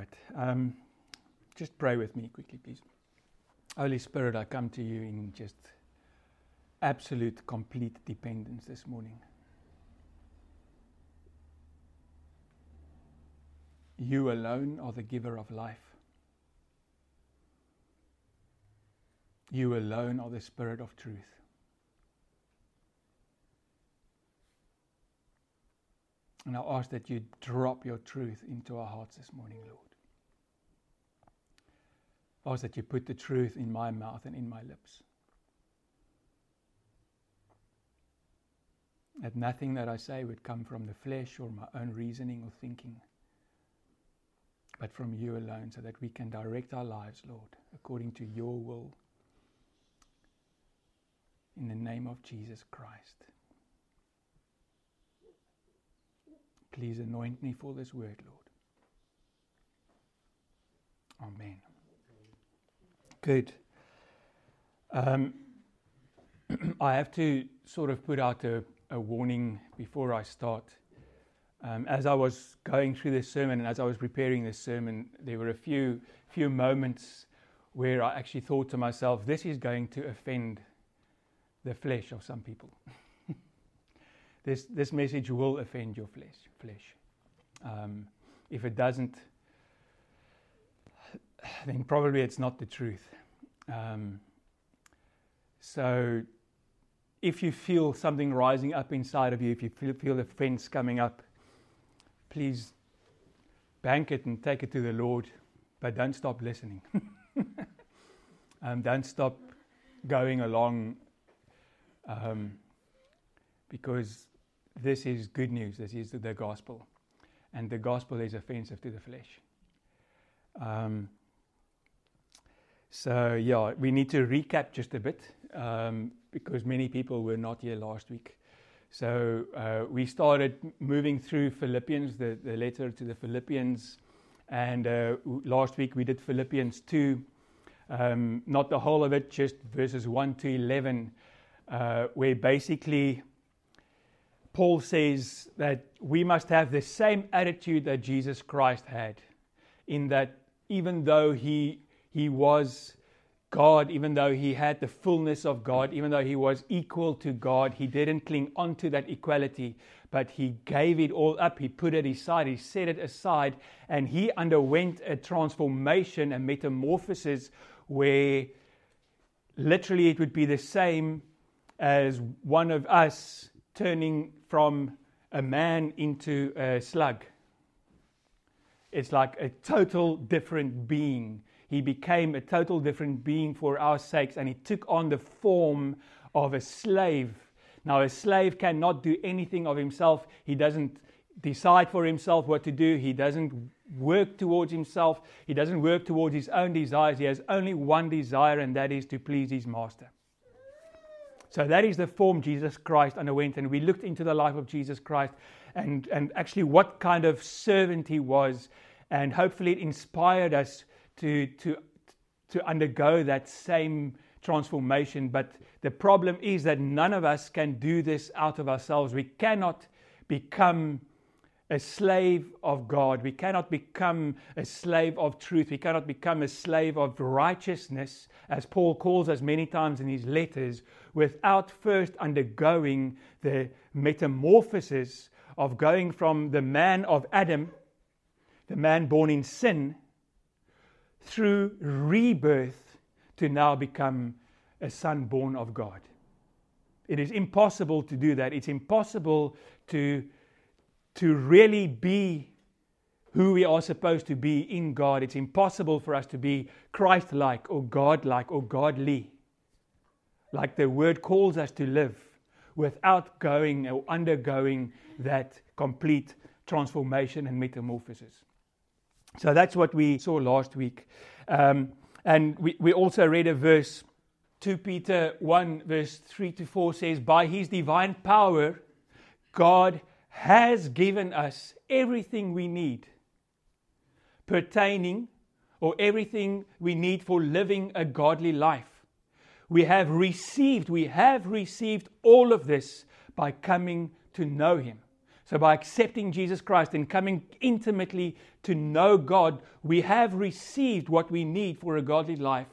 Right. Just pray with me quickly, please. Holy Spirit, I come to you in just absolute, complete dependence this morning. You alone are the giver of life. You alone are the Spirit of truth. And I ask that you drop your truth into our hearts this morning, Lord. I ask that you put the truth in my mouth and in my lips. That nothing that I say would come from the flesh or my own reasoning or thinking, but from you alone, so that we can direct our lives, Lord, according to your will. In the name of Jesus Christ. Please anoint me for this word, Lord. Amen. Good. I have to sort of put out a warning before I start. As I was going through this sermon and as I was preparing this sermon, there were a few moments where I actually thought to myself, this is going to offend the flesh of some people. This message will offend your flesh. If it doesn't, then probably it's not the truth. So if you feel something rising up inside of you, if you feel the offense coming up, please bank it and take it to the Lord, but don't stop listening. Don't stop going along, because this is good news. This is the gospel, and the gospel is offensive to the flesh. So, we need to recap just a bit, because many people were not here last week. So we started moving through Philippians, the letter to the Philippians, and last week we did Philippians 2, not the whole of it, just verses 1 to 11, where basically Paul says that we must have the same attitude that Jesus Christ had, in that even though he was God, even though he had the fullness of God, even though he was equal to God, he didn't cling onto that equality, but he gave it all up. He put it aside, he set it aside, and he underwent a transformation, a metamorphosis, where literally it would be the same as one of us turning from a man into a slug. It's like a total different being. He became a total different being for our sakes, and he took on the form of a slave. Now, a slave cannot do anything of himself. He doesn't decide for himself what to do. He doesn't work towards himself. He doesn't work towards his own desires. He has only one desire, and that is to please his master. So that is the form Jesus Christ underwent, and we looked into the life of Jesus Christ and actually what kind of servant he was, and hopefully it inspired us to undergo that same transformation. But the problem is that none of us can do this out of ourselves. We cannot become a slave of God. We cannot become a slave of truth. We cannot become a slave of righteousness, as Paul calls us many times in his letters, without first undergoing the metamorphosis of going from the man of Adam, the man born in sin, through rebirth to now become a son born of God. It is impossible to do that. It's impossible to really be who we are supposed to be in God. It's impossible for us to be Christ-like or God-like or godly, like the Word calls us to live, without going or undergoing that complete transformation and metamorphosis. So that's what we saw last week. And we also read a verse, 2 Peter 1, verse 3 to 4 says, by his divine power, God has given us everything we need pertaining, or everything we need for living a godly life. We have received all of this by coming to know him. So by accepting Jesus Christ and coming intimately to know God, we have received what we need for a godly life.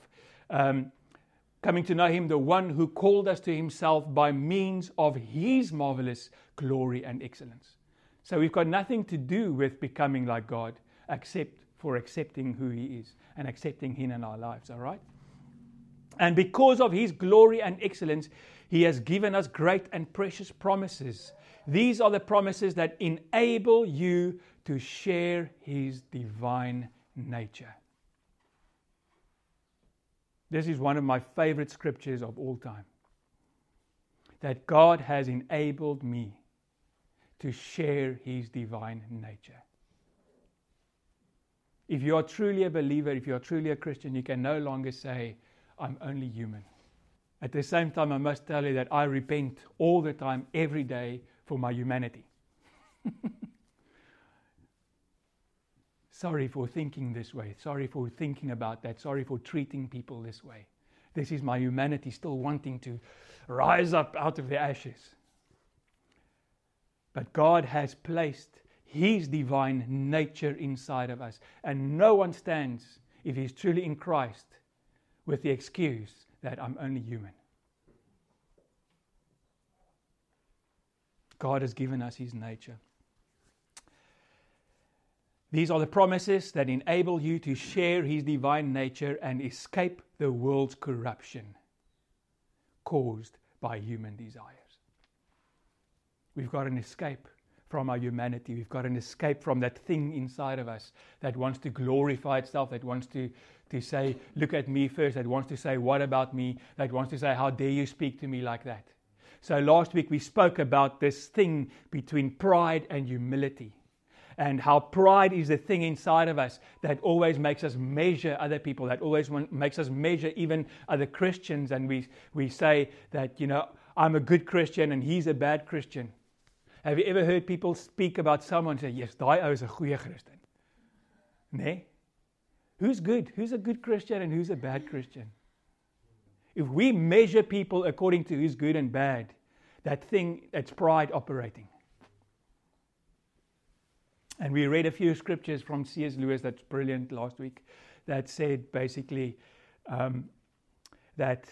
Coming to know Him, the one who called us to Himself by means of His marvelous glory and excellence. So we've got nothing to do with becoming like God, except for accepting who He is and accepting Him in our lives, all right? And because of His glory and excellence, He has given us great and precious promises. These are the promises that enable you to share His divine nature. This is one of my favorite scriptures of all time. That God has enabled me to share His divine nature. If you are truly a believer, if you are truly a Christian, you can no longer say, I'm only human. At the same time, I must tell you that I repent all the time, every day, for my humanity. Sorry for thinking this way. Sorry for thinking about that. Sorry for treating people this way. This is my humanity still wanting to rise up out of the ashes. But God has placed His divine nature inside of us. And no one stands, if he's truly in Christ, with the excuse that I'm only human. God has given us His nature. These are the promises that enable you to share His divine nature and escape the world's corruption caused by human desires. We've got an escape from our humanity. We've got an escape from that thing inside of us that wants to glorify itself, that wants to say, look at me first, that wants to say, what about me, that wants to say, how dare you speak to me like that. So last week we spoke about this thing between pride and humility, and how pride is the thing inside of us that always makes us measure other people, that always makes us measure even other Christians, and we say that, you know, I'm a good Christian and he's a bad Christian. Have you ever heard people speak about someone and say, yes, daai ou is a goeie Christian? Nee? Who's good? Who's a good Christian and who's a bad Christian? If we measure people according to who's good and bad, that thing, it's pride operating. And we read a few scriptures from C.S. Lewis that's brilliant last week, that said basically that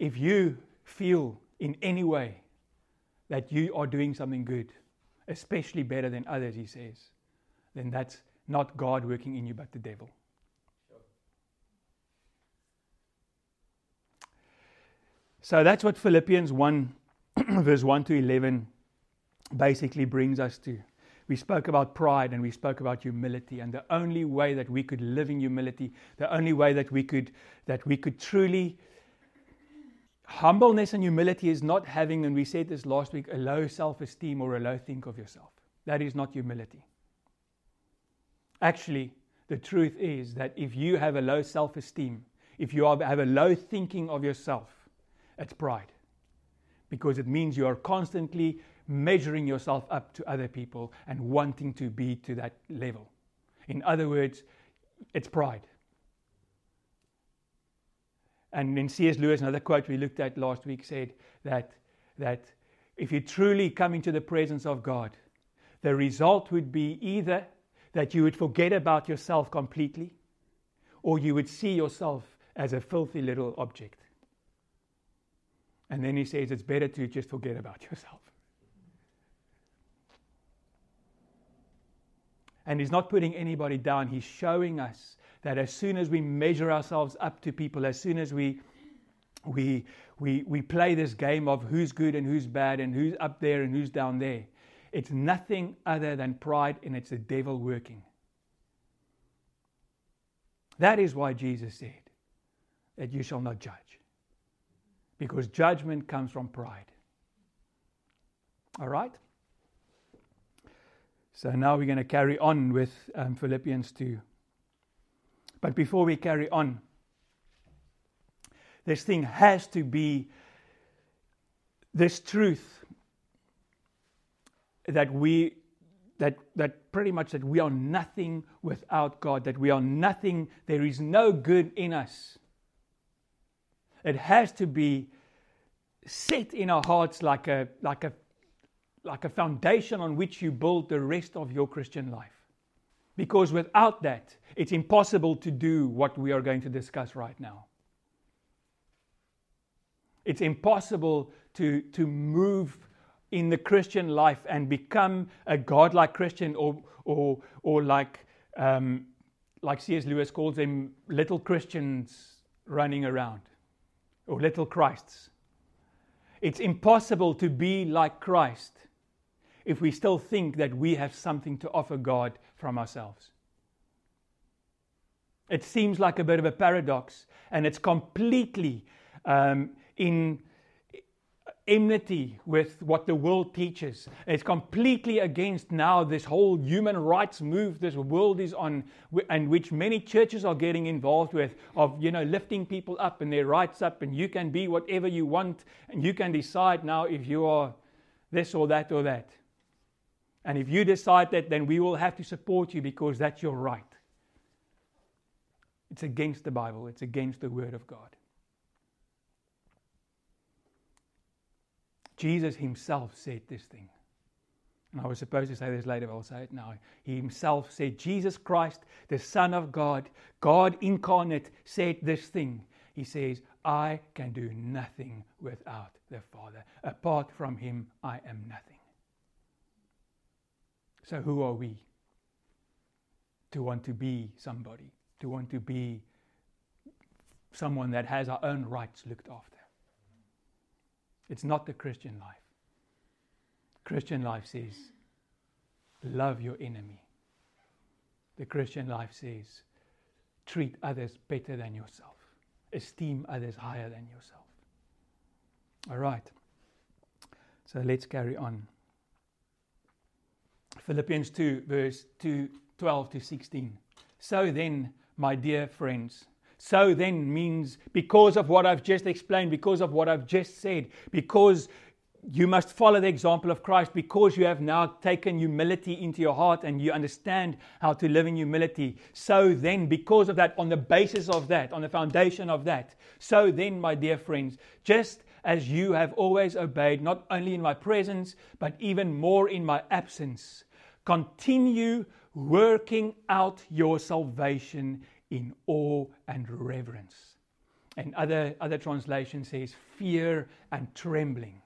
if you feel in any way that you are doing something good, especially better than others, he says, then that's not God working in you, but the devil. So that's what Philippians 1, verse 1 to 11 basically brings us to. We spoke about pride and we spoke about humility, and the only way that we could live in humility, the only way that we could truly... Humbleness and humility is not having, and we said this last week, a low self-esteem or a low think of yourself. That is not humility. Actually, the truth is that if you have a low self-esteem, if you have a low thinking of yourself, it's pride. Because it means you are constantly measuring yourself up to other people and wanting to be to that level. In other words, it's pride. And in C.S. Lewis, another quote we looked at last week said that if you truly come into the presence of God, the result would be either that you would forget about yourself completely, or you would see yourself as a filthy little object. And then he says it's better to just forget about yourself. And he's not putting anybody down. He's showing us that as soon as we measure ourselves up to people, as soon as we play this game of who's good and who's bad and who's up there and who's down there, it's nothing other than pride, and it's the devil working. That is why Jesus said that you shall not judge, because judgment comes from pride. All right? So now we're going to carry on with Philippians 2. But before we carry on, this thing has to be this truth that we are nothing without God, that we are nothing, there is no good in us. It has to be set in our hearts like a like a foundation on which you build the rest of your Christian life. Because without that, it's impossible to do what we are going to discuss right now. It's impossible to move in the Christian life and become a God-like Christian, or like C.S. Lewis calls them, little Christians running around, or little Christs. It's impossible to be like Christ if we still think that we have something to offer God from ourselves. It seems like a bit of a paradox, and it's completely in enmity with what the world teaches. It's completely against now this whole human rights move this world is on, and which many churches are getting involved with, of, you know, lifting people up and their rights up, and you can be whatever you want, and you can decide now if you are this or that or that. And if you decide that, then we will have to support you because that's your right. It's against the Bible. It's against the Word of God. Jesus himself said this thing. And I was supposed to say this later, but I'll say it now. He himself said, Jesus Christ, the Son of God, God incarnate, said this thing. He says, I can do nothing without the Father. Apart from him, I am nothing. So who are we to want to be somebody, to want to be someone that has our own rights looked after? It's not the Christian life. Christian life says, love your enemy. The Christian life says, treat others better than yourself. Esteem others higher than yourself. All right. So let's carry on. Philippians 2, verse 12 to 16. So then, my dear friends, so then means because of what I've just explained, because of what I've just said, because you must follow the example of Christ, because you have now taken humility into your heart and you understand how to live in humility. So then, because of that, on the basis of that, on the foundation of that, so then, my dear friends, just as you have always obeyed, not only in my presence, but even more in my absence, continue working out your salvation in awe and reverence. And other translation says fear and trembling.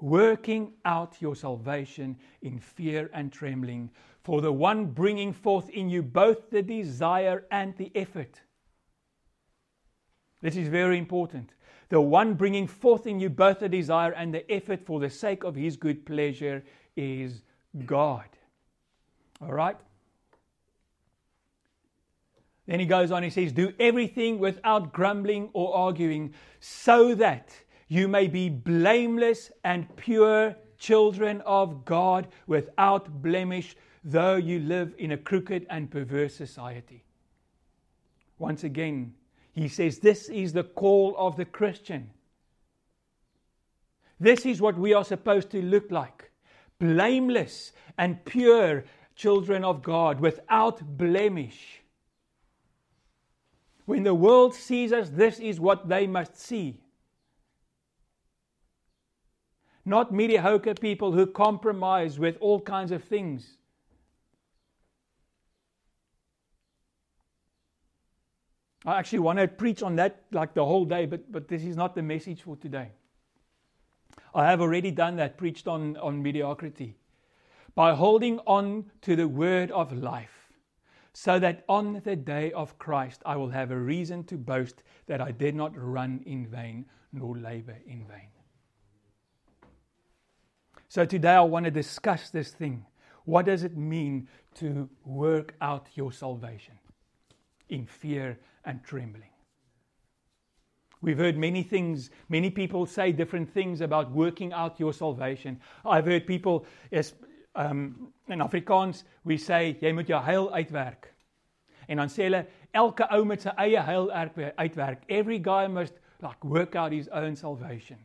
Working out your salvation in fear and trembling, for the one bringing forth in you both the desire and the effort. This is very important. The one bringing forth in you both the desire and the effort for the sake of his good pleasure is God. All right? Then he goes on, he says, do everything without grumbling or arguing, so that you may be blameless and pure children of God without blemish, though you live in a crooked and perverse society. Once again, he says, this is the call of the Christian. This is what we are supposed to look like. Blameless and pure children of God without blemish. When the world sees us, this is what they must see. Not mediocre people who compromise with all kinds of things. I actually want to preach on that like the whole day, but this is not the message for today. I have already done that, preached on mediocrity. By holding on to the word of life, so that on the day of Christ I will have a reason to boast that I did not run in vain nor labor in vain. So today I want to discuss this thing. What does it mean to work out your salvation in fear and trembling? We've heard many things, many people say different things about working out your salvation. I've heard people... in Afrikaans, we say, jy moet jou heil uitwerk. En dan sê hulle, elke ou met sy eie heil uitwerk. Every guy must work out his own salvation.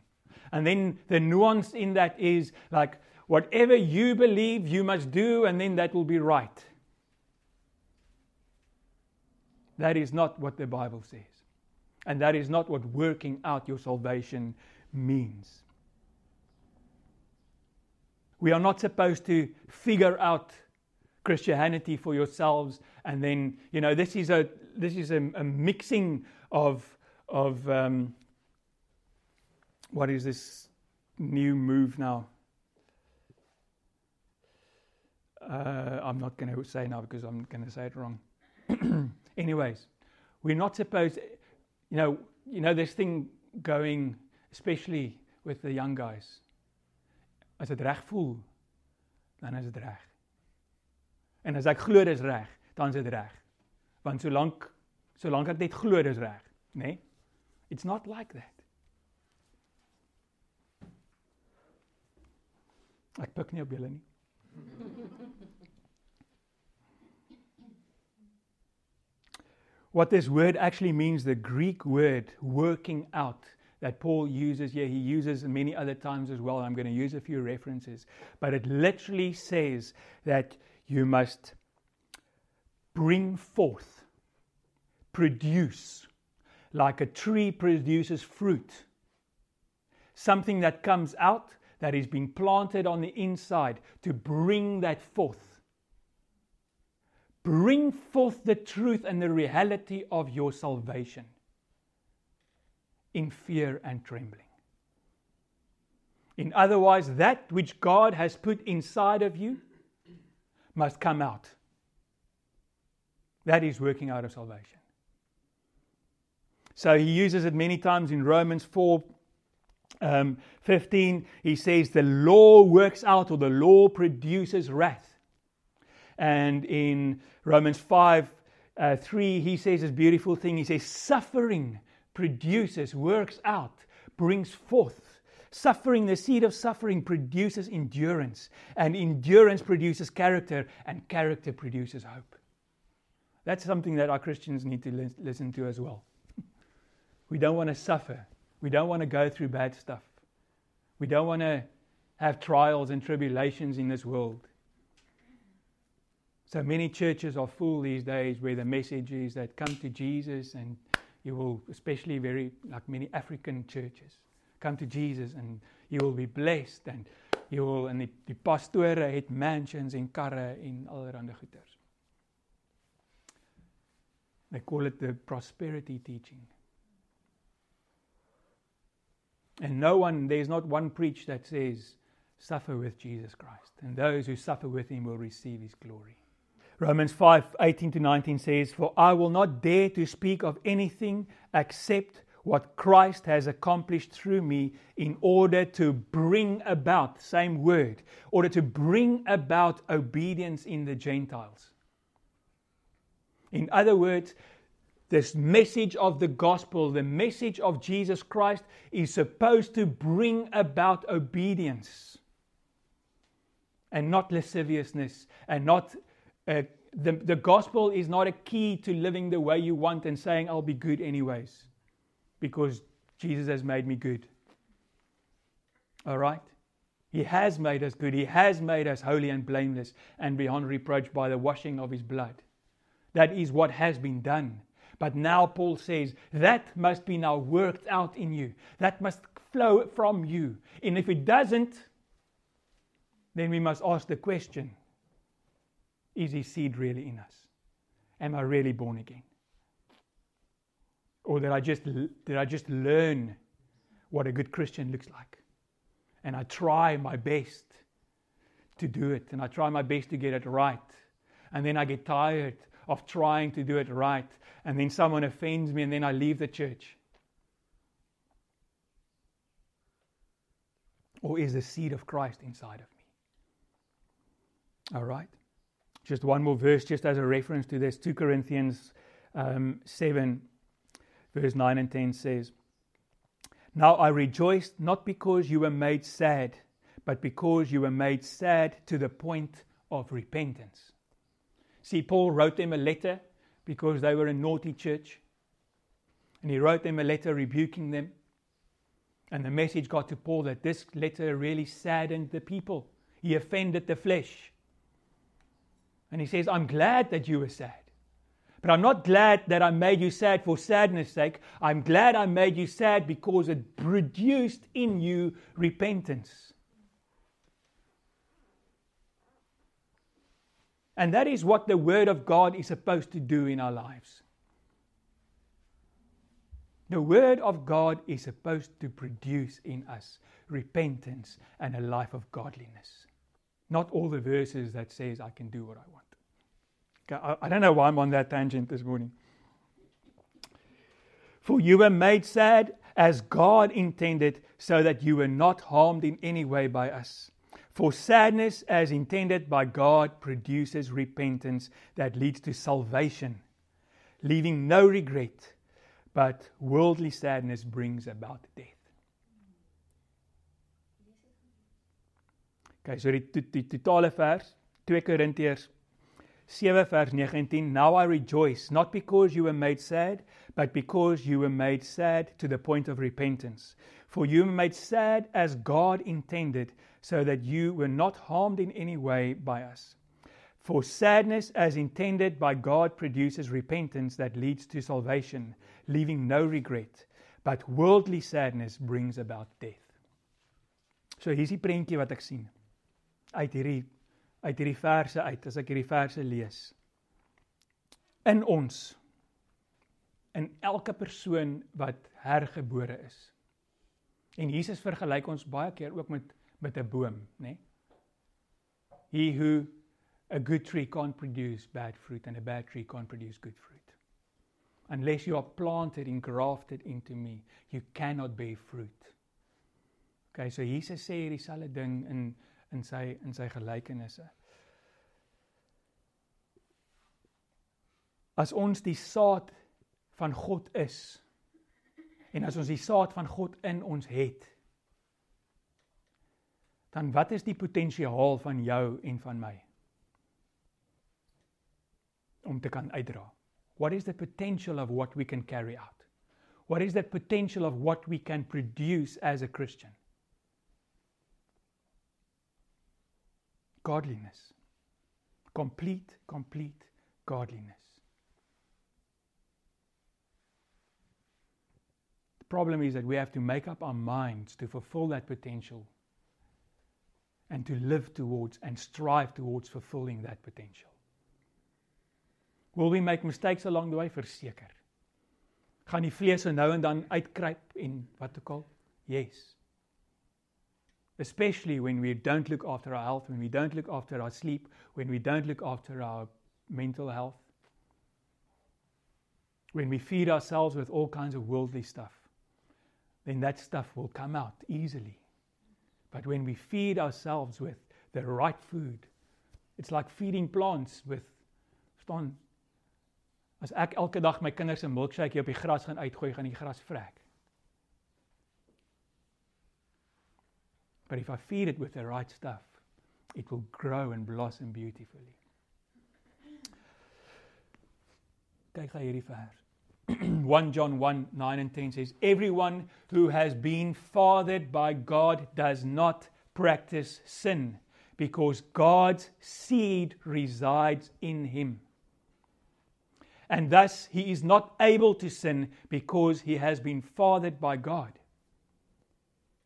And then the nuance in that is, whatever you believe, you must do, and then that will be right. That is not what the Bible says. And that is not what working out your salvation means. We are not supposed to figure out Christianity for yourselves, and then, you know, this is a mixing of what is this new move now? I'm not going to say now because I'm going to say it wrong. Anyways, we're not supposed, you know this thing going, especially with the young guys. As dit reg voel, dan is dit reg. En as ek glo dis reg, dan is dit reg. Want solank ek net glo dis reg, né? Nee? It's not like that. Ek pik nie op julle nie. What this word actually means, the Greek word working out that Paul uses here, he uses many other times as well. I'm going to use a few references, but it literally says that you must bring forth, produce, like a tree produces fruit, something that comes out that is being planted on the inside to bring that forth. Bring forth the truth and the reality of your salvation in fear and trembling. In otherwise, that which God has put inside of you must come out. That is working out of salvation. So he uses it many times in Romans 4, 15. He says the law works out, or the law produces wrath. And in Romans 5, 3, he says this beautiful thing. He says suffering produces, works out, brings forth. Suffering, the seed of suffering, produces endurance. And endurance produces character, and character produces hope. That's something that our Christians need to listen to as well. We don't want to suffer. We don't want to go through bad stuff. We don't want to have trials and tribulations in this world. So many churches are full these days where the message is that come to Jesus, and you will, especially very, like many African churches, come to Jesus and you will be blessed, and you will, and die pastore het mansions en karre en allerlei goeders. They call it the prosperity teaching. And no one, there's not one preach that says, suffer with Jesus Christ, and those who suffer with him will receive his glory. Romans 5, 18 to 19 says, for I will not dare to speak of anything except what Christ has accomplished through me in order to bring about, same word, order to bring about obedience in the Gentiles. In other words, this message of the gospel, the message of Jesus Christ, is supposed to bring about obedience, and not lasciviousness, and not the gospel is not a key to living the way you want and saying, I'll be good anyways, because Jesus has made me good. All right? He has made us good. He has made us holy and blameless and beyond reproach by the washing of his blood. That is what has been done. But now Paul says, that must be now worked out in you. That must flow from you. And if it doesn't, then we must ask the question, is his seed really in us? Am I really born again? Or did I just learn what a good Christian looks like? And I try my best to do it, and I try my best to get it right. And then I get tired of trying to do it right, and then someone offends me, and then I leave the church. Or is the seed of Christ inside of me? All right. Just one more verse, just as a reference to this. 2 Corinthians 7, verse 9 and 10 says, now I rejoiced not because you were made sad, but because you were made sad to the point of repentance. See, Paul wrote them a letter because they were a naughty church. And he wrote them a letter rebuking them. And the message got to Paul that this letter really saddened the people. He offended the flesh. And he says, I'm glad that you were sad. But I'm not glad that I made you sad for sadness' sake. I'm glad I made you sad because it produced in you repentance. And that is what the Word of God is supposed to do in our lives. The Word of God is supposed to produce in us repentance and a life of godliness. Not all the verses that says I can do what I want. Okay, I don't know why I'm on that tangent this morning. For you were made sad as God intended, so that you were not harmed in any way by us. For sadness as intended by God produces repentance that leads to salvation, leaving no regret, but worldly sadness brings about death. Okay, so die totale vers, 2 Korintiërs 7 vers 19, now I rejoice, not because you were made sad, but because you were made sad to the point of repentance. For you were made sad as God intended, so that you were not harmed in any way by us. For sadness as intended by God produces repentance that leads to salvation, leaving no regret, but worldly sadness brings about death. So hier's die prentjie wat ek sien. Uit hierdie verse uit, as ek hierdie verse lees. In ons, in elke persoon wat hergebore is. En Jesus vergelyk ons baie keer ook met 'n boom, né? He who a good tree can't produce bad fruit and a bad tree can't produce good fruit. Unless you are planted and grafted into me, you cannot bear fruit. Okay, so Jesus sê hierdie selfde ding in sy gelykenisse. As ons die saad van God is, en as ons die saad van God in ons het, dan wat is die potensiaal van jou en van my? Om te kan uitdra. What is the potential of what we can carry out? What is that potential of what we can produce as a Christian? Godliness. Complete godliness. The problem is that we have to make up our minds to fulfill that potential and to live towards and strive towards fulfilling that potential. Will we make mistakes along the way? Verseker. Gaan die vlees nou en dan uitkruip en wat ook al? Yes. Especially when we don't look after our health, when we don't look after our sleep, when we don't look after our mental health, when we feed ourselves with all kinds of worldly stuff, then that stuff will come out easily. But when we feed ourselves with the right food, it's like feeding plants with, verstaan, as ek elke dag my kinders 'n milkshake hier op die gras gaan uitgooi, gaan die gras vrek. But if I feed it with the right stuff, it will grow and blossom beautifully. Kyk gou hierdie vers. 1 John 1, 9 and 10 says, everyone who has been fathered by God does not practice sin, because God's seed resides in him. And thus he is not able to sin, because he has been fathered by God.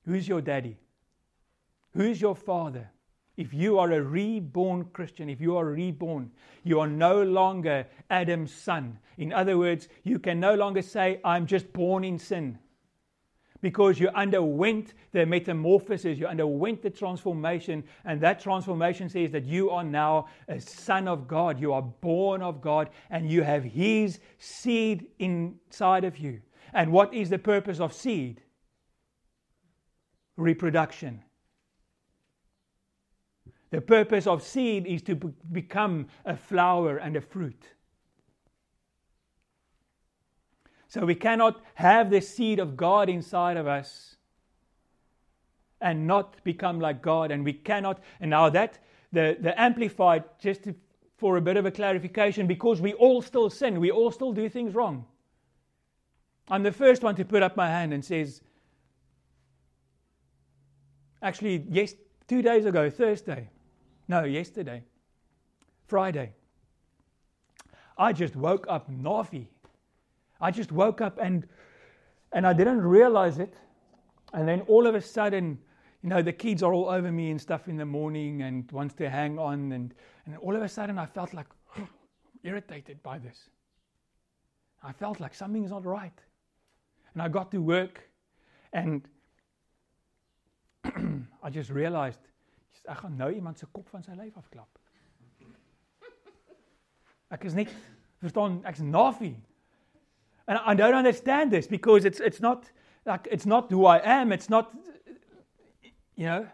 Who's your daddy? Who's your father? If you are a reborn Christian, if you are reborn, you are no longer Adam's son. In other words, you can no longer say, I'm just born in sin. Because you underwent the metamorphosis, you underwent the transformation, and that transformation says that you are now a son of God, you are born of God, and you have His seed inside of you. And what is the purpose of seed? Reproduction. The purpose of seed is to become a flower and a fruit. So we cannot have the seed of God inside of us and not become like God. And we cannot, and now that, the Amplified, just for a bit of a clarification, because we all still sin, we all still do things wrong. I'm the first one to put up my hand and says, actually, yes, 2 days ago, Thursday, no, yesterday, Friday, I just woke up naffy. I just woke up and I didn't realize it. And then all of a sudden, you know, the kids are all over me and stuff in the morning and wants to hang on. And all of a sudden I felt like irritated by this. I felt like something's not right. And I got to work and I just realized, ek gaan nou iemand se kop van sy lyf afklap. Ek is net, verstaan, ek is nafie. And I don't understand this because it's not like, it's not who I am, it's not, you know,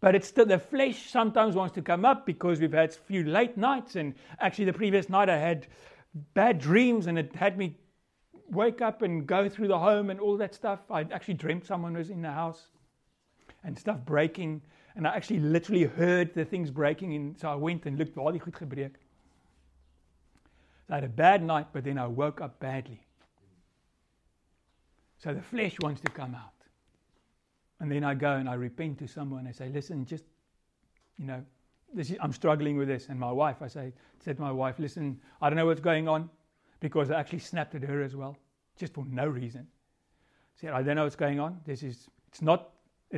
but it's still, the flesh sometimes wants to come up because we've had a few late nights, and actually the previous night I had bad dreams and it had me wake up and go through the home and all that stuff. I actually dreamt someone was in the house and stuff breaking, and I actually literally heard the things breaking, and so I went and looked, waar die goed gebreek. So I had a bad night, but then I woke up badly. So the flesh wants to come out. And then I go and I repent to someone. I say, listen, just, you know, I'm struggling with this. And my wife, I said to my wife, listen, I don't know what's going on, because I actually snapped at her as well, just for no reason. I said, I don't know what's going on. It's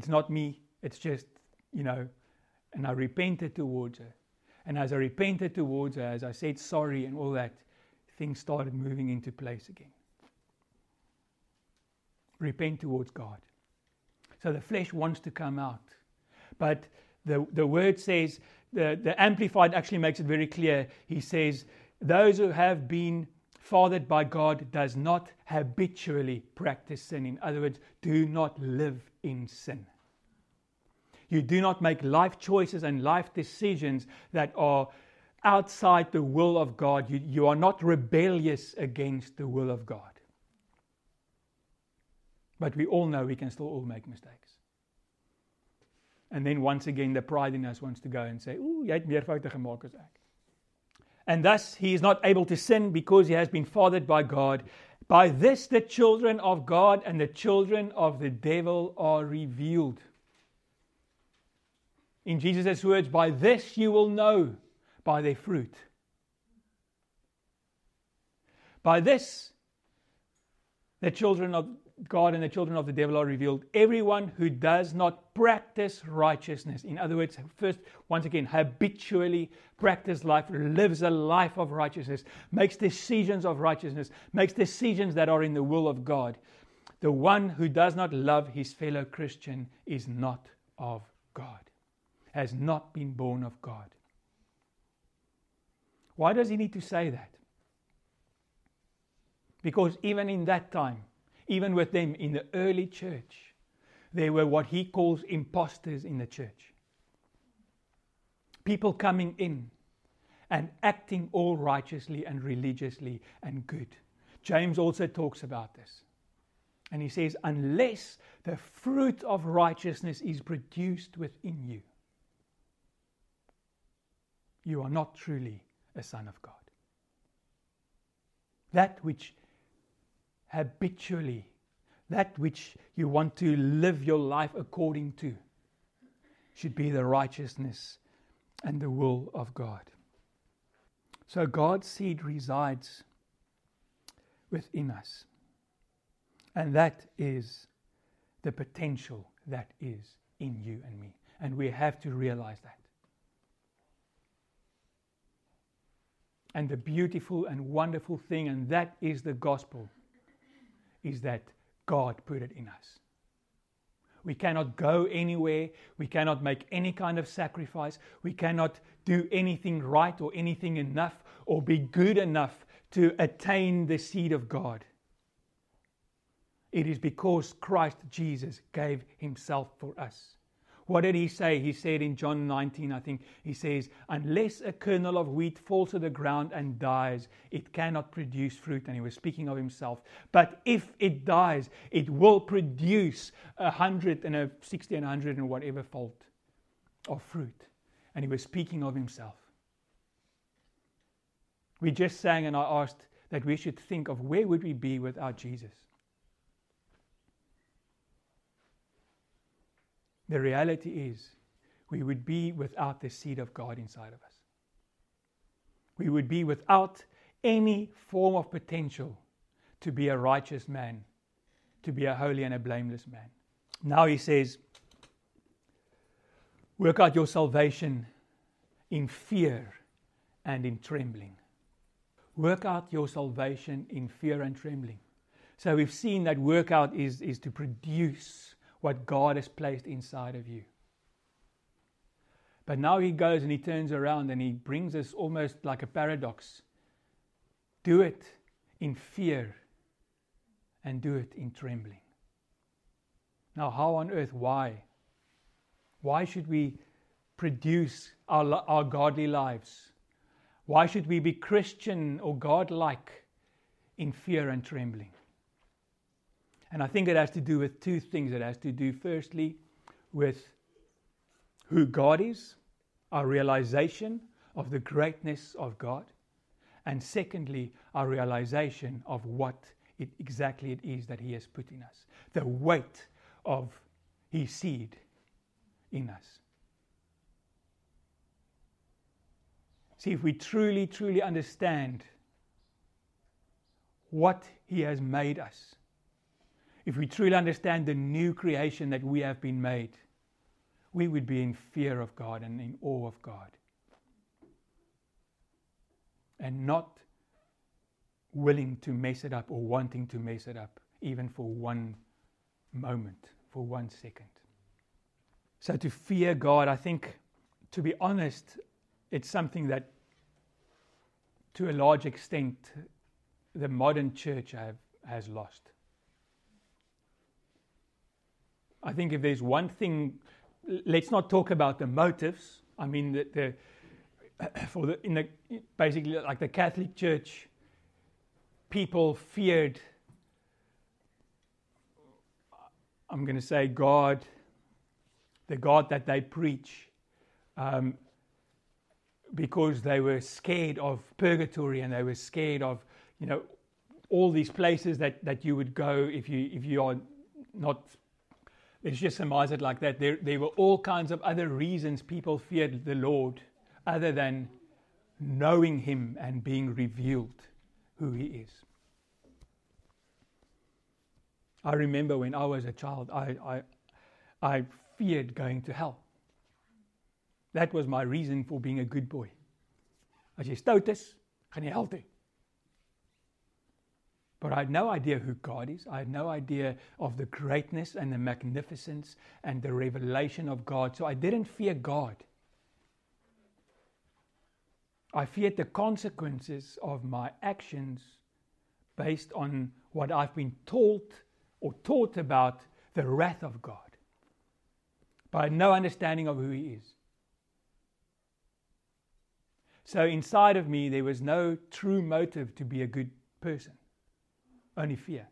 not me. It's just, you know, and I repented towards her. And as I repented towards her, as I said sorry and all that, things started moving into place again. Repent towards God. So the flesh wants to come out. But the word says, the Amplified actually makes it very clear. He says, those who have been fathered by God does not habitually practice sin. In other words, do not live in sin. You do not make life choices and life decisions that are outside the will of God. You are not rebellious against the will of God. But we all know we can still all make mistakes. And then once again, the pride in us wants to go and say, "Ooh, jy het meer foute gemaak as ek." And thus he is not able to sin because he has been fathered by God. By this the children of God and the children of the devil are revealed. In Jesus' words, by this you will know, by their fruit. By this the children of God and the children of the devil are revealed. Everyone who does not practice righteousness, in other words, first, once again, habitually practice life, lives a life of righteousness, makes decisions of righteousness, makes decisions that are in the will of God. The one who does not love his fellow Christian is not of God, has not been born of God. Why does he need to say that? Because even in that time, even with them in the early church, there were what he calls imposters in the church. People coming in and acting all righteously and religiously and good. James also talks about this. And he says, unless the fruit of righteousness is produced within you, you are not truly a son of God. That which habitually, that which you want to live your life according to, should be the righteousness and the will of God. So God's seed resides within us. And that is the potential that is in you and me. And we have to realize that. And the beautiful and wonderful thing, and that is the gospel, is that God put it in us. We cannot go anywhere. We cannot make any kind of sacrifice. We cannot do anything right or anything enough or be good enough to attain the seed of God. It is because Christ Jesus gave himself for us. What did he say? He said in John 19, I think, he says, unless a kernel of wheat falls to the ground and dies, it cannot produce fruit. And he was speaking of himself. But if it dies, it will produce 100 and 60 and 100 and whatever fold of fruit. And he was speaking of himself. We just sang, and I asked that we should think of where would we be without Jesus? The reality is, we would be without the seed of God inside of us. We would be without any form of potential to be a righteous man, to be a holy and a blameless man. Now he says, Work out your salvation in fear and in trembling. Work out your salvation in fear and trembling. So we've seen that workout is to produce what God has placed inside of you. But now he goes and he turns around and he brings us almost like a paradox. Do it in fear and do it in trembling. Now, how on earth, why? Why should we produce our godly lives? Why should we be Christian or God-like in fear and trembling? And I think it has to do with two things. It has to do, firstly, with who God is, our realization of the greatness of God, and secondly, our realization of what exactly it is that He has put in us, the weight of His seed in us. See, if we truly, truly understand what He has made us, if we truly understand the new creation that we have been made, we would be in fear of God and in awe of God, and not willing to mess it up or wanting to mess it up, even for one moment, for 1 second. So to fear God, I think, to be honest, it's something that, to a large extent, the modern church has lost. I think if there's one thing, let's not talk about the motives. I mean, basically, like the Catholic Church, people feared, I'm going to say, God, the God that they preach, because they were scared of purgatory and they were scared of, all these places that you would go if you are not. Let's just surmise it like that. There were all kinds of other reasons people feared the Lord, other than knowing Him and being revealed who He is. I remember when I was a child, I feared going to hell. That was my reason for being a good boy. As jy stout is, gaan jy hel toe. But I had no idea who God is. I had no idea of the greatness and the magnificence and the revelation of God. So I didn't fear God. I feared the consequences of my actions based on what I've been taught about the wrath of God. But I had no understanding of who He is. So inside of me, there was no true motive to be a good person. Only fear,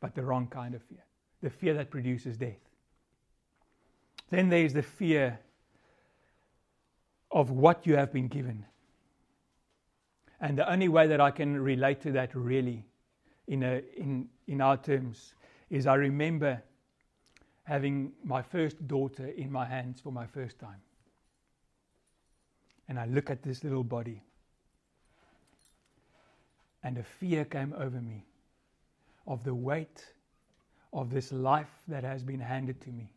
but the wrong kind of fear. The fear that produces death. Then there is the fear of what you have been given. And the only way that I can relate to that really in our terms is I remember having my first daughter in my hands for my first time. And I look at this little body and a fear came over me of the weight of this life that has been handed to me.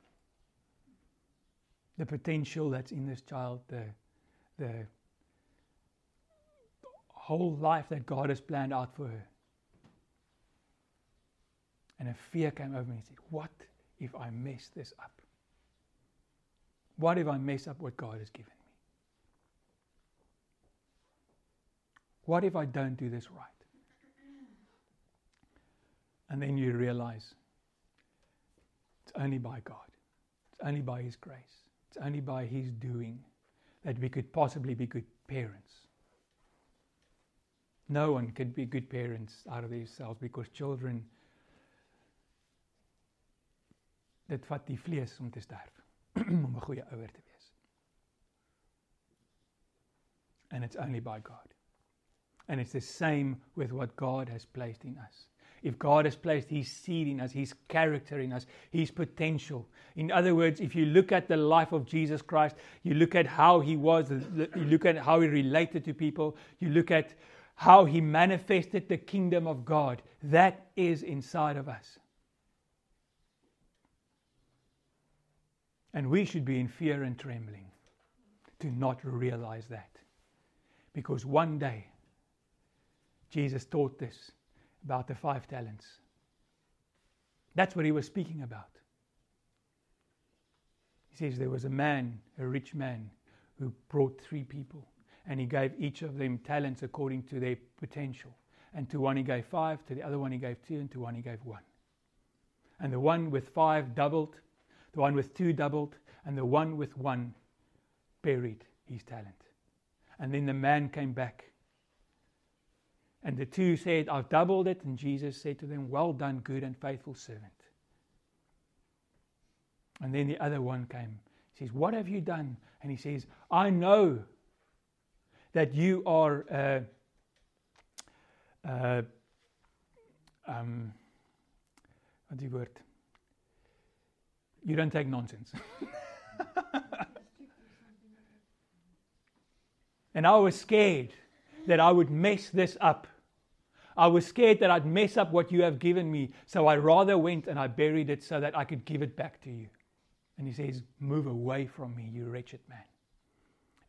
The potential that's in this child, the whole life that God has planned out for her. And a fear came over me and said, what if I mess this up? What if I mess up what God has given me? What if I don't do this right? And then you realize it's only by God. It's only by His grace. It's only by His doing that we could possibly be good parents. No one could be good parents out of themselves, because children, dit vat die vlees om te sterf, om 'n goeie ouer te wees. And it's only by God. And it's the same with what God has placed in us. If God has placed His seed in us, His character in us, His potential. In other words, if you look at the life of Jesus Christ, you look at how He was, you look at how He related to people, you look at how He manifested the kingdom of God. That is inside of us. And we should be in fear and trembling. to not realize that. Because one day, Jesus taught this about the 5 talents. That's what he was speaking about. He says there was a man, a rich man, who brought 3 people, and he gave each of them talents according to their potential. And to one he gave 5, to the other one he gave 2, and to one he gave 1. And the one with 5 doubled, the one with 2 doubled, and the one with 1 buried his talent. And then the man came back. And the 2 said, I've doubled it. And Jesus said to them, well done, good and faithful servant. And then the other one came. He says, what have you done? And he says, I know that you are what's the word? You don't take nonsense. And I was scared that I would mess this up. I was scared that I'd mess up what you have given me. So I rather went and I buried it so that I could give it back to you. And he says, move away from me, you wretched man.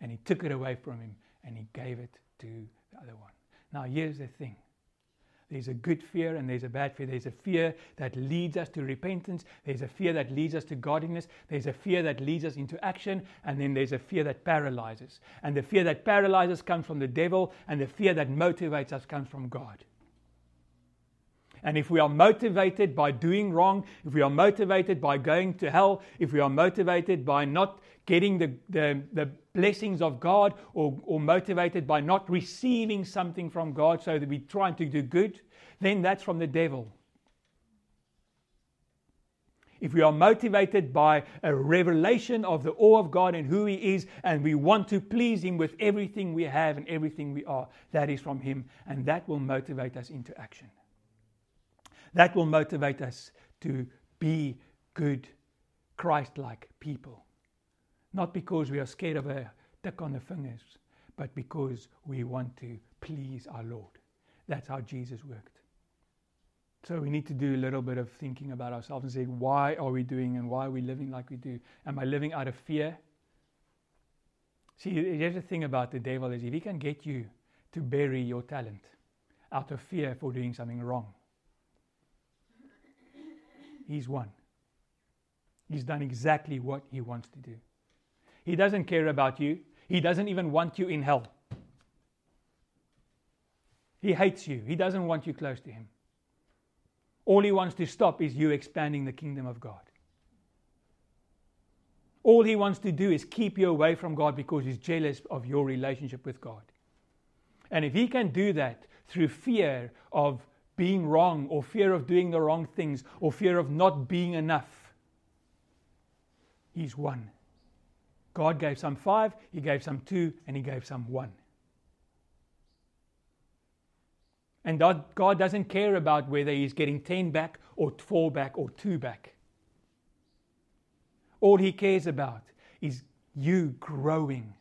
And he took it away from him and he gave it to the other one. Now here's the thing. There's a good fear and there's a bad fear. There's a fear that leads us to repentance. There's a fear that leads us to godliness. There's a fear that leads us into action. And then there's a fear that paralyzes. And the fear that paralyzes comes from the devil. And the fear that motivates us comes from God. And if we are motivated by doing wrong, if we are motivated by going to hell, if we are motivated by not getting the blessings of God, or motivated by not receiving something from God so that we're trying to do good, then that's from the devil. If we are motivated by a revelation of the awe of God and who He is, and we want to please Him with everything we have and everything we are, that is from Him, and that will motivate us into action. That will motivate us to be good, Christ-like people. Not because we are scared of a tick on the fingers, but because we want to please our Lord. That's how Jesus worked. So we need to do a little bit of thinking about ourselves and say, why are we doing and why are we living like we do? Am I living out of fear? See, here's the thing about the devil is if he can get you to bury your talent out of fear for doing something wrong, he's won. He's done exactly what he wants to do. He doesn't care about you. He doesn't even want you in hell. He hates you. He doesn't want you close to him. All he wants to stop is you expanding the kingdom of God. All he wants to do is keep you away from God because he's jealous of your relationship with God. And if he can do that through fear of being wrong, or fear of doing the wrong things, or fear of not being enough, he's won. God gave some 5, he gave some 2, and he gave some 1. And God doesn't care about whether he's getting 10 back, or 4 back, or 2 back. All he cares about is you growing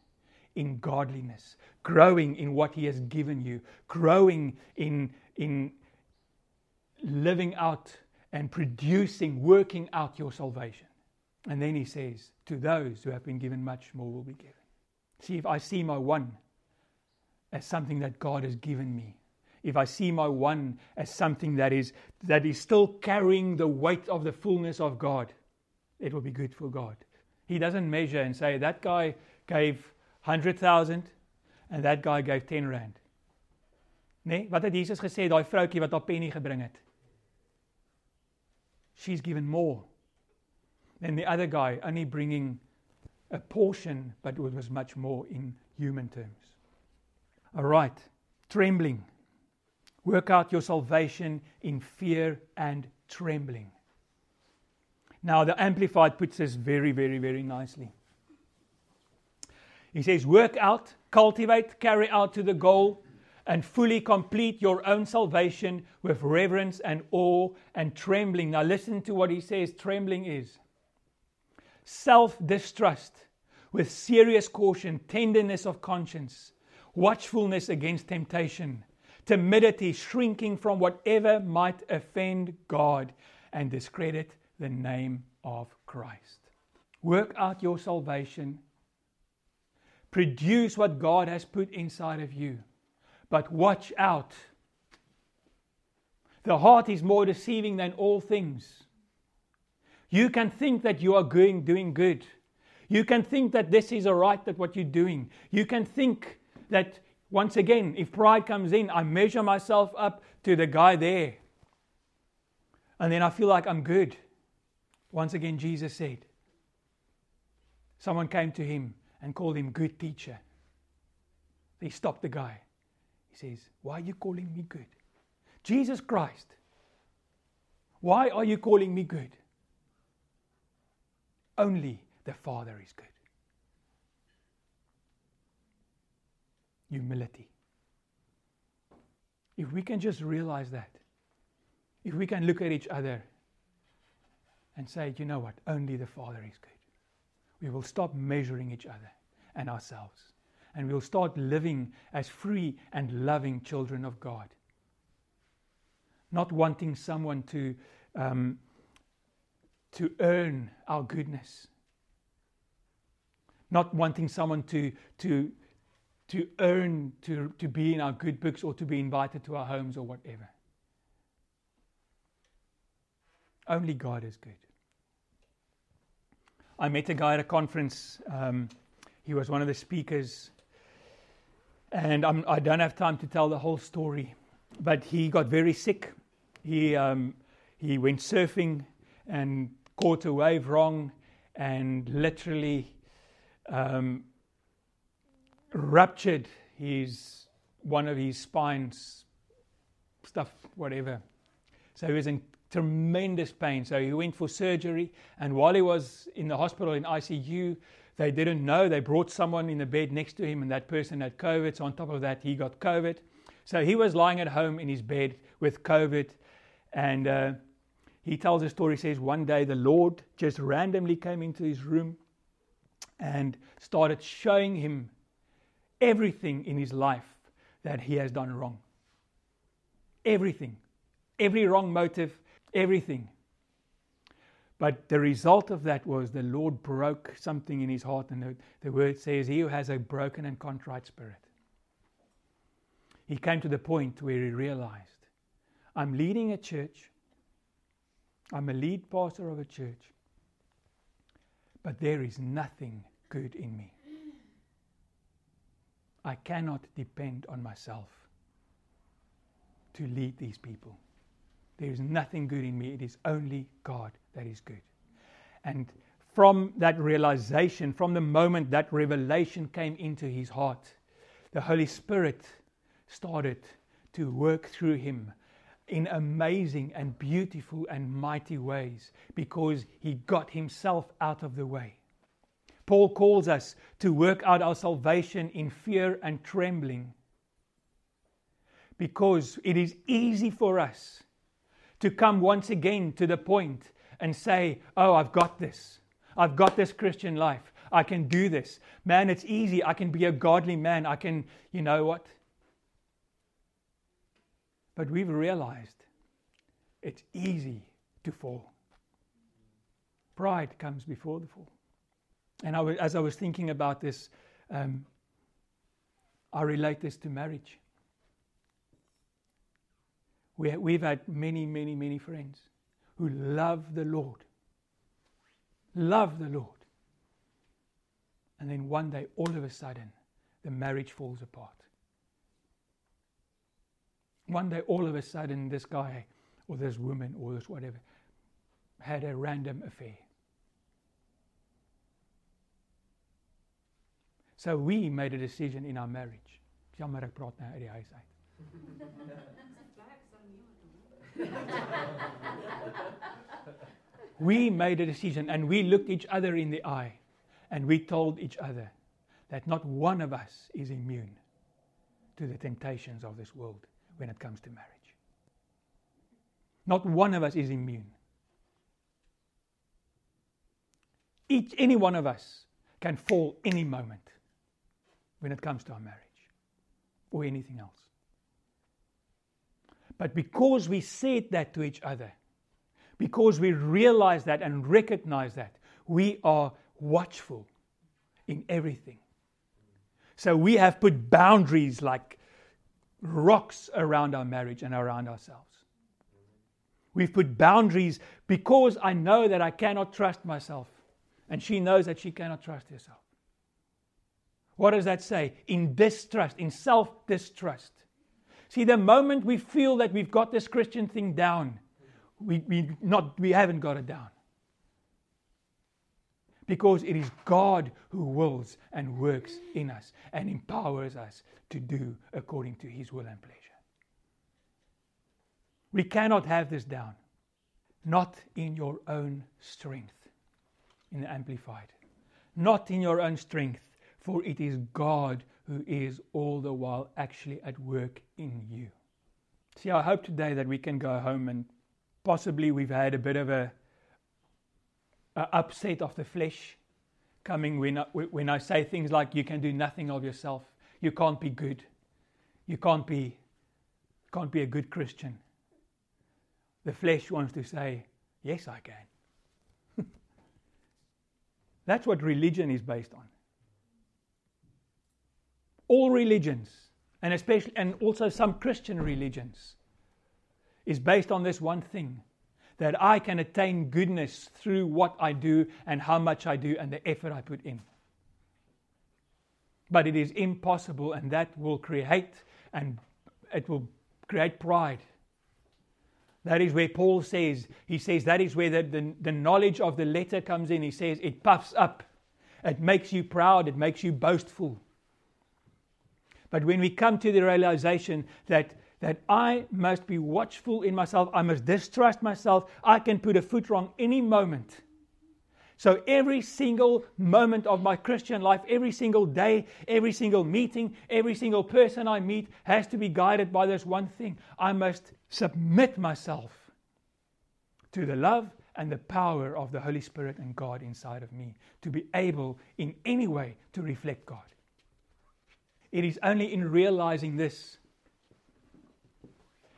in godliness, growing in what he has given you, growing in living out and producing, working out your salvation. And then he says, to those who have been given much more will be given. See, if I see my 1 as something that God has given me, if I see my 1 as something that is still carrying the weight of the fullness of God, it will be good for God. He doesn't measure and say, that guy gave 100,000 and that guy gave 10 rand. Nee, wat het Jesus gesê, daai vroukie wat haar penny gebring het? She's given more than the other guy, only bringing a portion, but it was much more in human terms. All right, trembling. Work out your salvation in fear and trembling. Now the Amplified puts this very, very, very nicely. He says, work out, cultivate, carry out to the goal, and fully complete your own salvation with reverence and awe and trembling. Now listen to what he says trembling is. Self-distrust with serious caution, tenderness of conscience, watchfulness against temptation, timidity, shrinking from whatever might offend God and discredit the name of Christ. Work out your salvation Produce what God has put inside of you. But watch out. The heart is more deceiving than all things. You can think that you are doing good. You can think that this is all right, that what you're doing. You can think that, once again, if pride comes in, I measure myself up to the guy there. And then I feel like I'm good. Once again, Jesus said, someone came to him and called him good teacher. He stopped the guy. He says, why are you calling me good? Jesus Christ, why are you calling me good? Only the Father is good. Humility. If we can just realize that, if we can look at each other and say, you know what, only the Father is good, we will stop measuring each other and ourselves, and we'll start living as free and loving children of God. Not wanting someone to earn our goodness. Not wanting someone to earn to be in our good books or to be invited to our homes or whatever. Only God is good. I met a guy at a conference. He was one of the speakers, and I don't have time to tell the whole story, but he got very sick. He went surfing and caught a wave wrong, and literally ruptured one of his spines, stuff, whatever. So he was in tremendous pain. So he went for surgery, and while he was in the hospital in ICU, they didn't know. They brought someone in the bed next to him, and that person had COVID. So on top of that, he got COVID. So he was lying at home in his bed with COVID, and he tells a story. He says, one day the Lord just randomly came into his room and started showing him everything in his life that he has done wrong. Everything. Every wrong motive, everything. But the result of that was the Lord broke something in his heart, and the word says, he who has a broken and contrite spirit. He came to the point where he realized, I'm leading a church, I'm a lead pastor of a church, but there is nothing good in me. I cannot depend on myself to lead these people. There is nothing good in me. It is only God that is good. And from that realization, from the moment that revelation came into his heart, the Holy Spirit started to work through him in amazing and beautiful and mighty ways, because he got himself out of the way. Paul calls us to work out our salvation in fear and trembling, because it is easy for us to come once again to the point and say, oh, I've got this. I've got this Christian life. I can do this. Man, it's easy. I can be a godly man. I can, you know what? But we've realized it's easy to fall. Pride comes before the fall. And as I was thinking about this, I relate this to marriage. We've had many, many, many friends who love the Lord. Love the Lord. And then one day, all of a sudden, the marriage falls apart. One day, all of a sudden, this guy or this woman or this whatever had a random affair. So we made a decision in our marriage. Jammer ek praat nou uit die huis uit. We made a decision, and we looked each other in the eye, and we told each other that not one of us is immune to the temptations of this world when it comes to marriage. Not one of us is immune. Any one of us can fall any moment when it comes to our marriage or anything else. But because we said that to each other, because we realize that and recognize that, we are watchful in everything. So we have put boundaries like rocks around our marriage and around ourselves. We've put boundaries because I know that I cannot trust myself. And she knows that she cannot trust herself. What does that say? In distrust, in self-distrust. See, the moment we feel that we've got this Christian thing down, we haven't got it down. Because it is God who wills and works in us and empowers us to do according to His will and pleasure. We cannot have this down. Not in your own strength. In the Amplified. Not in your own strength, for it is God who is all the while actually at work in you. See, I hope today that we can go home and possibly we've had a bit of a upset of the flesh coming when I say things like you can do nothing of yourself, you can't be good, you can't be a good Christian. The flesh wants to say, yes, I can. That's what religion is based on. All religions, and especially and also some Christian religions, is based on this one thing, that I can attain goodness through what I do and how much I do and the effort I put in. But it is impossible, and that will create, and it will create pride. That is where Paul says, he says that is where the knowledge of the letter comes in. He says it puffs up, it makes you proud, it makes you boastful. But when we come to the realization that I must be watchful in myself, I must distrust myself, I can put a foot wrong any moment. So every single moment of my Christian life, every single day, every single meeting, every single person I meet has to be guided by this one thing. I must submit myself to the love and the power of the Holy Spirit and God inside of me to be able in any way to reflect God. It is only in realizing this.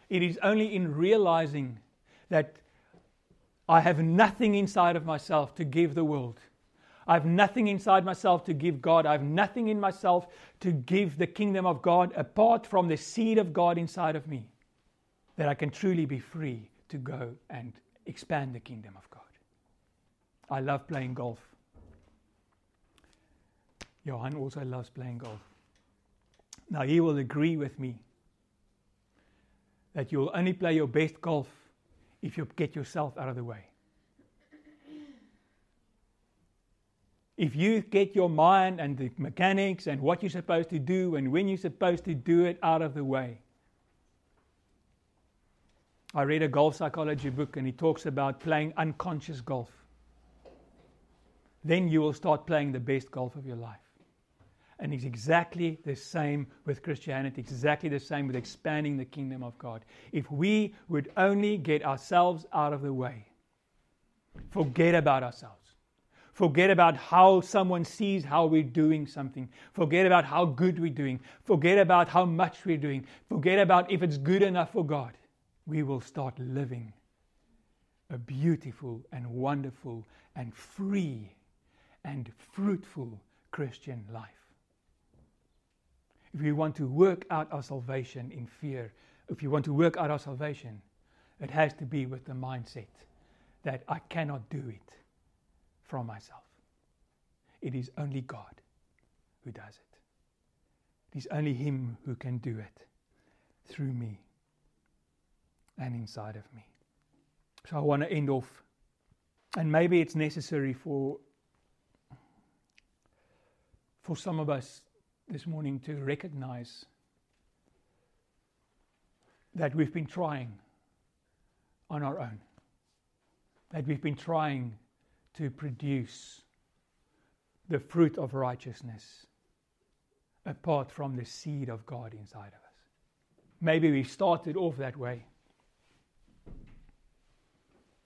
It is only in realizing that I have nothing inside of myself to give the world. I have nothing inside myself to give God. I have nothing in myself to give the kingdom of God apart from the seed of God inside of me, that I can truly be free to go and expand the kingdom of God. I love playing golf. Johan also loves playing golf. Now he will agree with me that you'll only play your best golf if you get yourself out of the way. If you get your mind and the mechanics and what you're supposed to do and when you're supposed to do it out of the way. I read a golf psychology book and he talks about playing unconscious golf. Then you will start playing the best golf of your life. And it's exactly the same with Christianity, exactly the same with expanding the kingdom of God. If we would only get ourselves out of the way, forget about ourselves, forget about how someone sees how we're doing something, forget about how good we're doing, forget about how much we're doing, forget about if it's good enough for God, we will start living a beautiful and wonderful and free and fruitful Christian life. If we want to work out our salvation in fear, if you want to work out our salvation, it has to be with the mindset that I cannot do it from myself. It is only God who does it. It is only Him who can do it through me and inside of me. So I want to end off, and maybe it's necessary for some of us this morning to recognize that we've been trying on our own, that we've been trying to produce the fruit of righteousness apart from the seed of God inside of us. Maybe we started off that way,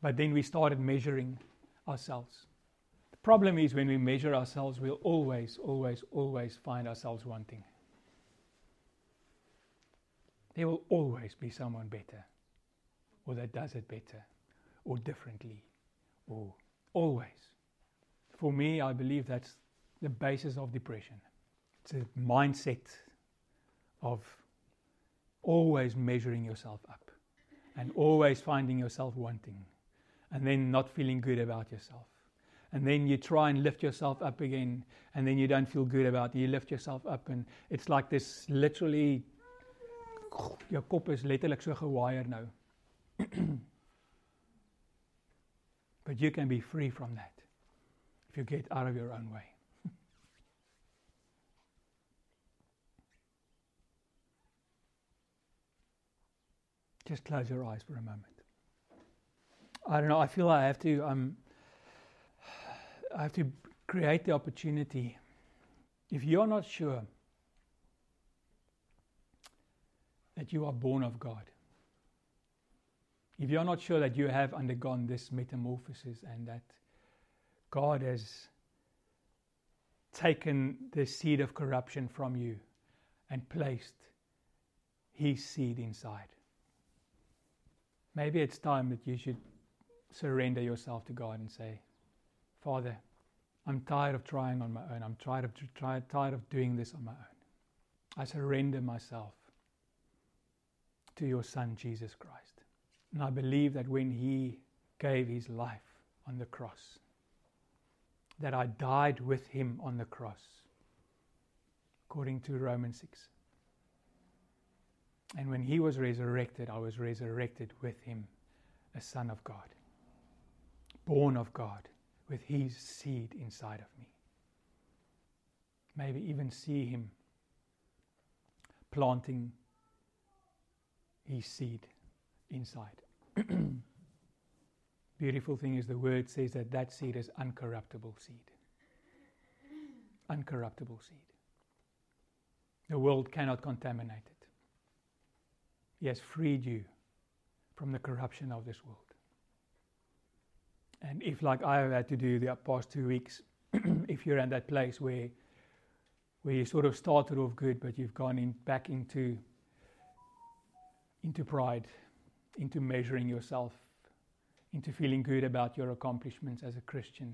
but then we started measuring ourselves. Problem is when we measure ourselves, we'll always, always, always find ourselves wanting. There will always be someone better, or that does it better, or differently, or always. For me, I believe that's the basis of depression. mindset of always measuring yourself up and always finding yourself wanting and then not feeling good about yourself. And then you try and lift yourself up again, and then you don't feel good about it. You lift yourself up, and it's like this literally, your kop is letterlik so gewire now. But you can be free from that if you get out of your own way. Just close your eyes for a moment. I don't know, I feel I have to... I have to create the opportunity. If you're not sure that you are born of God, if you're not sure that you have undergone this metamorphosis and that God has taken the seed of corruption from you and placed His seed inside, maybe it's time that you should surrender yourself to God and say, Father, I'm tired of trying on my own. I'm tired of doing this on my own. I surrender myself to your Son, Jesus Christ. And I believe that when He gave His life on the cross, that I died with Him on the cross, according to Romans 6. And when He was resurrected, I was resurrected with Him, a Son of God, born of God, with His seed inside of me. Maybe even see Him planting His seed inside. Beautiful thing is the Word says that that seed is uncorruptible seed. Uncorruptible seed. The world cannot contaminate it. He has freed you from the corruption of this world. And if, like I have had to do the past 2 weeks, if you're in that place where you sort of started off good, but you've gone back into pride, into measuring yourself, into feeling good about your accomplishments as a Christian,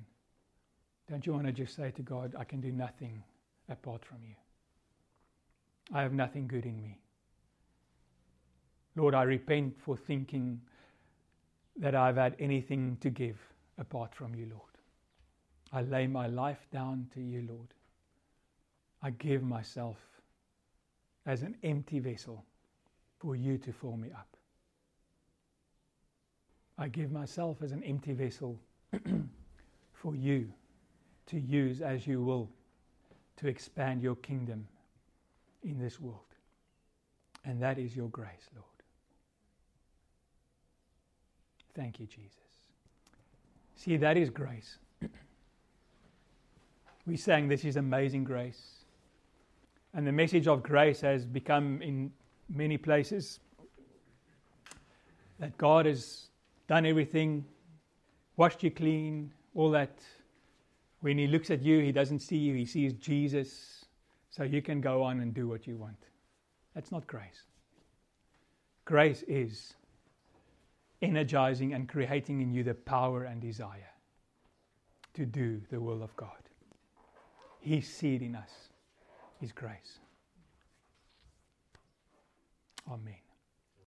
don't you want to just say to God, I can do nothing apart from you. I have nothing good in me. Lord, I repent for thinking that I've had anything to give apart from you, Lord. I lay my life down to you, Lord. I give myself as an empty vessel for you to fill me up. I give myself as an empty vessel for you to use as you will to expand your kingdom in this world. And that is your grace, Lord. Thank you, Jesus. See, that is grace. We sang, this is amazing grace. And the message of grace has become in many places that God has done everything, washed you clean, all that. When He looks at you, He doesn't see you, He sees Jesus. So you can go on and do what you want. That's not grace. Grace is energizing and creating in you the power and desire to do the will of God. His seed in us is grace. Amen.